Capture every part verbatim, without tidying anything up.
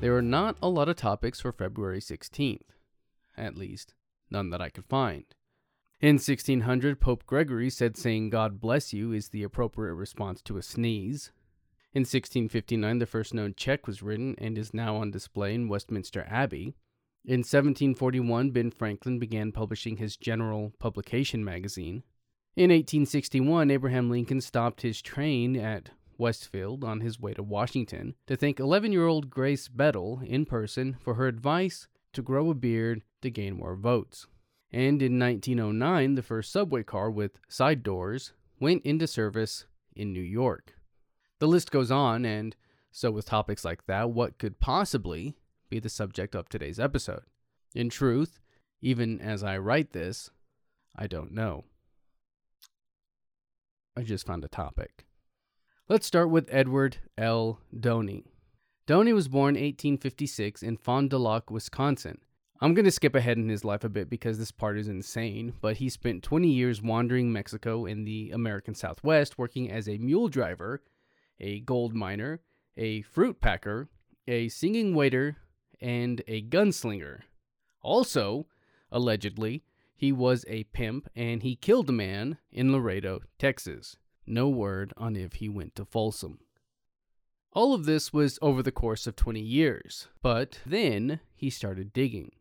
there are not a lot of topics for February sixteenth, at least, none that I could find. In sixteen hundred, Pope Gregory said saying God bless you is the appropriate response to a sneeze. In sixteen fifty-nine, the first known check was written and is now on display in Westminster Abbey. In seventeen forty-one, Ben Franklin began publishing his General Publication magazine. In eighteen sixty-one, Abraham Lincoln stopped his train at Westfield on his way to Washington to thank eleven-year-old Grace Bedell in person for her advice to grow a beard to gain more votes. And in nineteen oh nine, the first subway car with side doors went into service in New York. The list goes on, and so with topics like that, what could possibly be the subject of today's episode? In truth, even as I write this, I don't know. I just found a topic. Let's start with Edward L. Doheny. Doheny was born eighteen fifty-six in Fond du Lac, Wisconsin. I'm going to skip ahead in his life a bit because this part is insane, but he spent twenty years wandering Mexico in the American Southwest, working as a mule driver, a gold miner, a fruit packer, a singing waiter, and a gunslinger. Also, allegedly, he was a pimp and he killed a man in Laredo, Texas. No word on if he went to Folsom. All of this was over the course of twenty years, but then he started digging.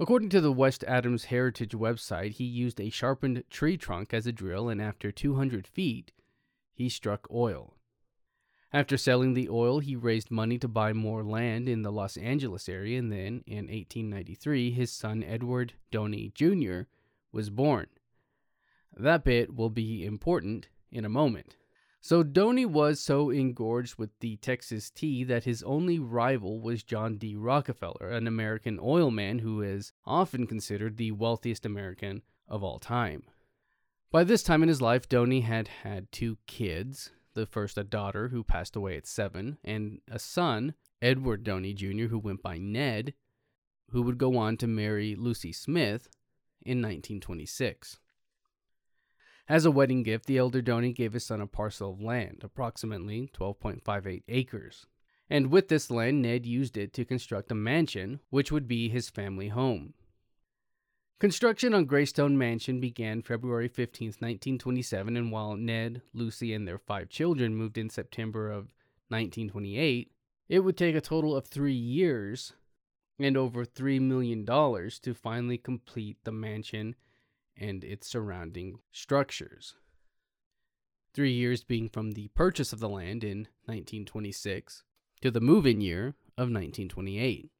According to the West Adams Heritage website, he used a sharpened tree trunk as a drill, and after two hundred feet, he struck oil. After selling the oil, he raised money to buy more land in the Los Angeles area, and then, in eighteen ninety-three, his son Edward Doheny Junior was born. That bit will be important in a moment. So Doheny was so engorged with the Texas tea that his only rival was John D. Rockefeller, an American oil man who is often considered the wealthiest American of all time. By this time in his life, Doheny had had two kids, the first a daughter who passed away at seven, and a son, Edward Doheny Junior, who went by Ned, who would go on to marry Lucy Smith in nineteen twenty-six. As a wedding gift, the elder Doheny gave his son a parcel of land, approximately twelve point five eight acres. And with this land, Ned used it to construct a mansion, which would be his family home. Construction on Greystone Mansion began February fifteenth, nineteen twenty-seven, and while Ned, Lucy, and their five children moved in September of nineteen twenty-eight, it would take a total of three years and over three million dollars to finally complete the mansion and its surrounding structures. Three years being from the purchase of the land in nineteen twenty-six to the move-in year of nineteen twenty-eight.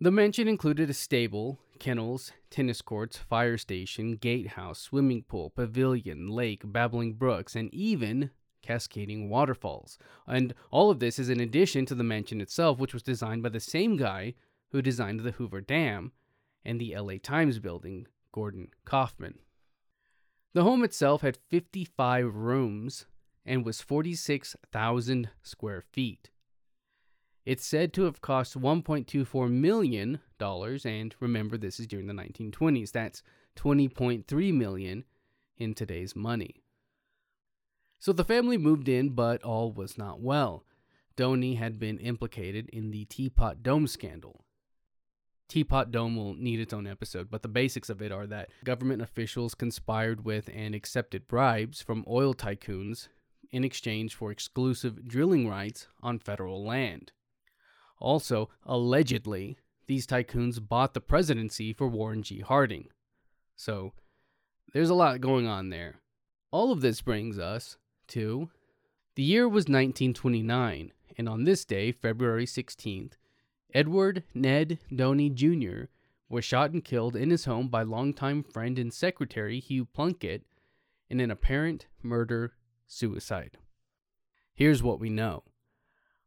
The mansion included a stable, kennels, tennis courts, fire station, gatehouse, swimming pool, pavilion, lake, babbling brooks, and even cascading waterfalls. And all of this is in addition to the mansion itself, which was designed by the same guy who designed the Hoover Dam and the L A Times building, Gordon Kaufman. The home itself had fifty-five rooms and was forty-six thousand square feet. It's said to have cost one point two four million dollars, and remember this is during the nineteen twenties, that's twenty point three million dollars in today's money. So the family moved in, but all was not well. Doheny had been implicated in the Teapot Dome scandal. Teapot Dome will need its own episode, but the basics of it are that government officials conspired with and accepted bribes from oil tycoons in exchange for exclusive drilling rights on federal land. Also, allegedly, these tycoons bought the presidency for Warren G. Harding. So, there's a lot going on there. All of this brings us to the year was nineteen twenty-nine, and on this day, February sixteenth, Edward Ned Doheny Junior was shot and killed in his home by longtime friend and secretary Hugh Plunkett in an apparent murder-suicide. Here's what we know.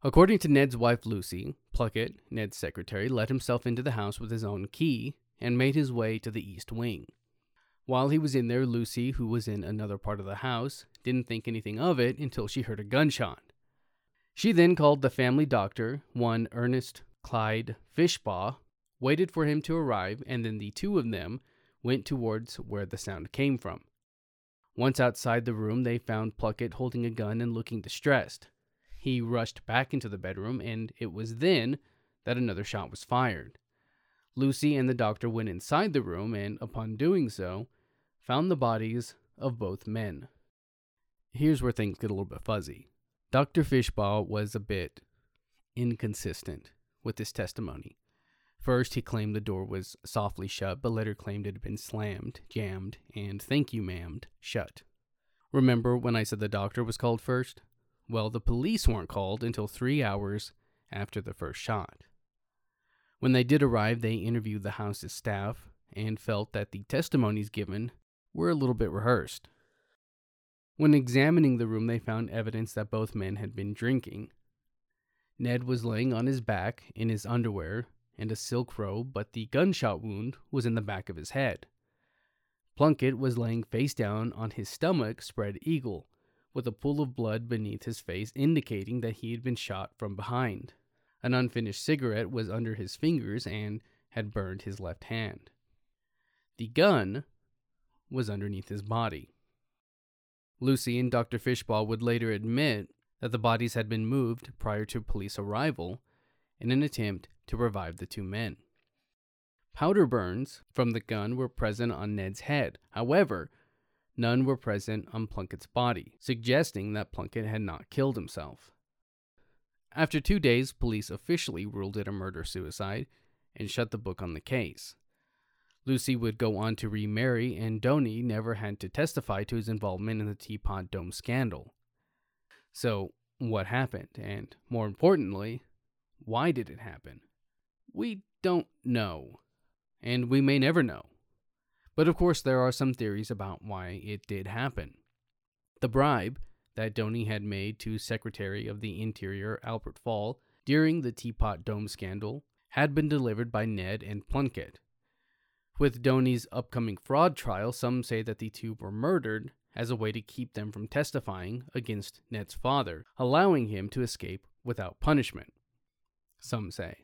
According to Ned's wife Lucy, Plunkett, Ned's secretary, let himself into the house with his own key and made his way to the east wing. While he was in there, Lucy, who was in another part of the house, didn't think anything of it until she heard a gunshot. She then called the family doctor, one Ernest Clyde Fishbaugh, waited for him to arrive, and then the two of them went towards where the sound came from. Once outside the room, they found Plunkett holding a gun and looking distressed. He rushed back into the bedroom, and it was then that another shot was fired. Lucy and the doctor went inside the room and, upon doing so, found the bodies of both men. Here's where things get a little bit fuzzy. Doctor Fishbaugh was a bit inconsistent with his testimony. First, he claimed the door was softly shut, but later claimed it had been slammed, jammed, and thank you ma'am'd shut. Remember when I said the doctor was called first? Well, the police weren't called until three hours after the first shot. When they did arrive, they interviewed the house's staff and felt that the testimonies given were a little bit rehearsed. When examining the room, they found evidence that both men had been drinking. Ned was laying on his back in his underwear and a silk robe, but the gunshot wound was in the back of his head. Plunkett was laying face down on his stomach, spread eagle, with a pool of blood beneath his face, indicating that he had been shot from behind. An unfinished cigarette was under his fingers and had burned his left hand. The gun was underneath his body. Lucy and Doctor Fishbaugh would later admit that the bodies had been moved prior to police arrival in an attempt to revive the two men. Powder burns from the gun were present on Ned's head. However, none were present on Plunkett's body, suggesting that Plunkett had not killed himself. After two days, police officially ruled it a murder-suicide and shut the book on the case. Lucy would go on to remarry, and Doheny never had to testify to his involvement in the Teapot Dome scandal. So, what happened? And, more importantly, why did it happen? We don't know, and we may never know. But of course, there are some theories about why it did happen. The bribe that Doheny had made to Secretary of the Interior Albert Fall during the Teapot Dome scandal had been delivered by Ned and Plunkett. With Doheny upcoming fraud trial, some say that the two were murdered as a way to keep them from testifying against Ned's father, allowing him to escape without punishment, some say.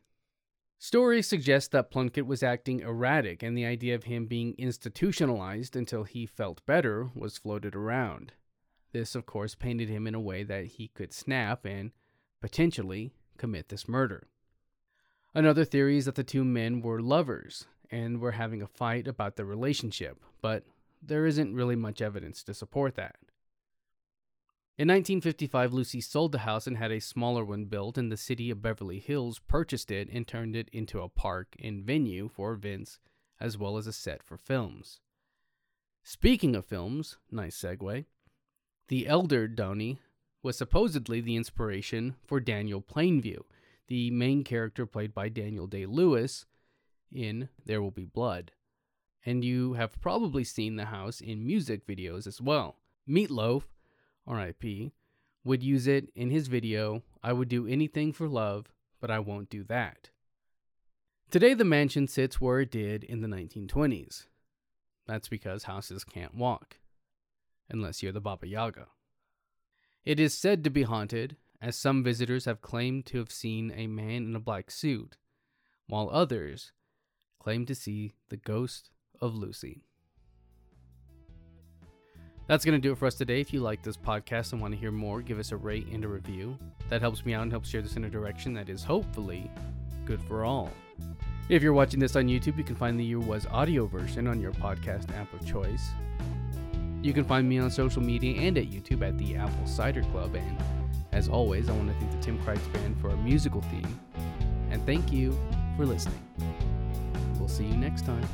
Stories suggest that Plunkett was acting erratic, and the idea of him being institutionalized until he felt better was floated around. This, of course, painted him in a way that he could snap and potentially commit this murder. Another theory is that the two men were lovers and were having a fight about their relationship, but there isn't really much evidence to support that. In nineteen fifty-five, Lucy sold the house and had a smaller one built, and the city of Beverly Hills purchased it and turned it into a park and venue for events, as well as a set for films. Speaking of films, nice segue, the elder Doheny was supposedly the inspiration for Daniel Plainview, the main character played by Daniel Day-Lewis in There Will Be Blood. And you have probably seen the house in music videos as well. Meatloaf, R I P, would use it in his video, "I would do anything for love, but I won't do that." Today the mansion sits where it did in the nineteen twenties. That's because houses can't walk, unless you're the Baba Yaga. It is said to be haunted, as some visitors have claimed to have seen a man in a black suit, while others claim to see the ghost of Lucy. That's going to do it for us today. If you like this podcast and want to hear more, give us a rate and a review. That helps me out and helps share this in a direction that is hopefully good for all. If you're watching this on YouTube, you can find the Year Was audio version on your podcast app of choice. You can find me on social media and at YouTube at the Apple Cider Club. And as always, I want to thank the Tim Kreitz Band for our musical theme. And thank you for listening. We'll see you next time.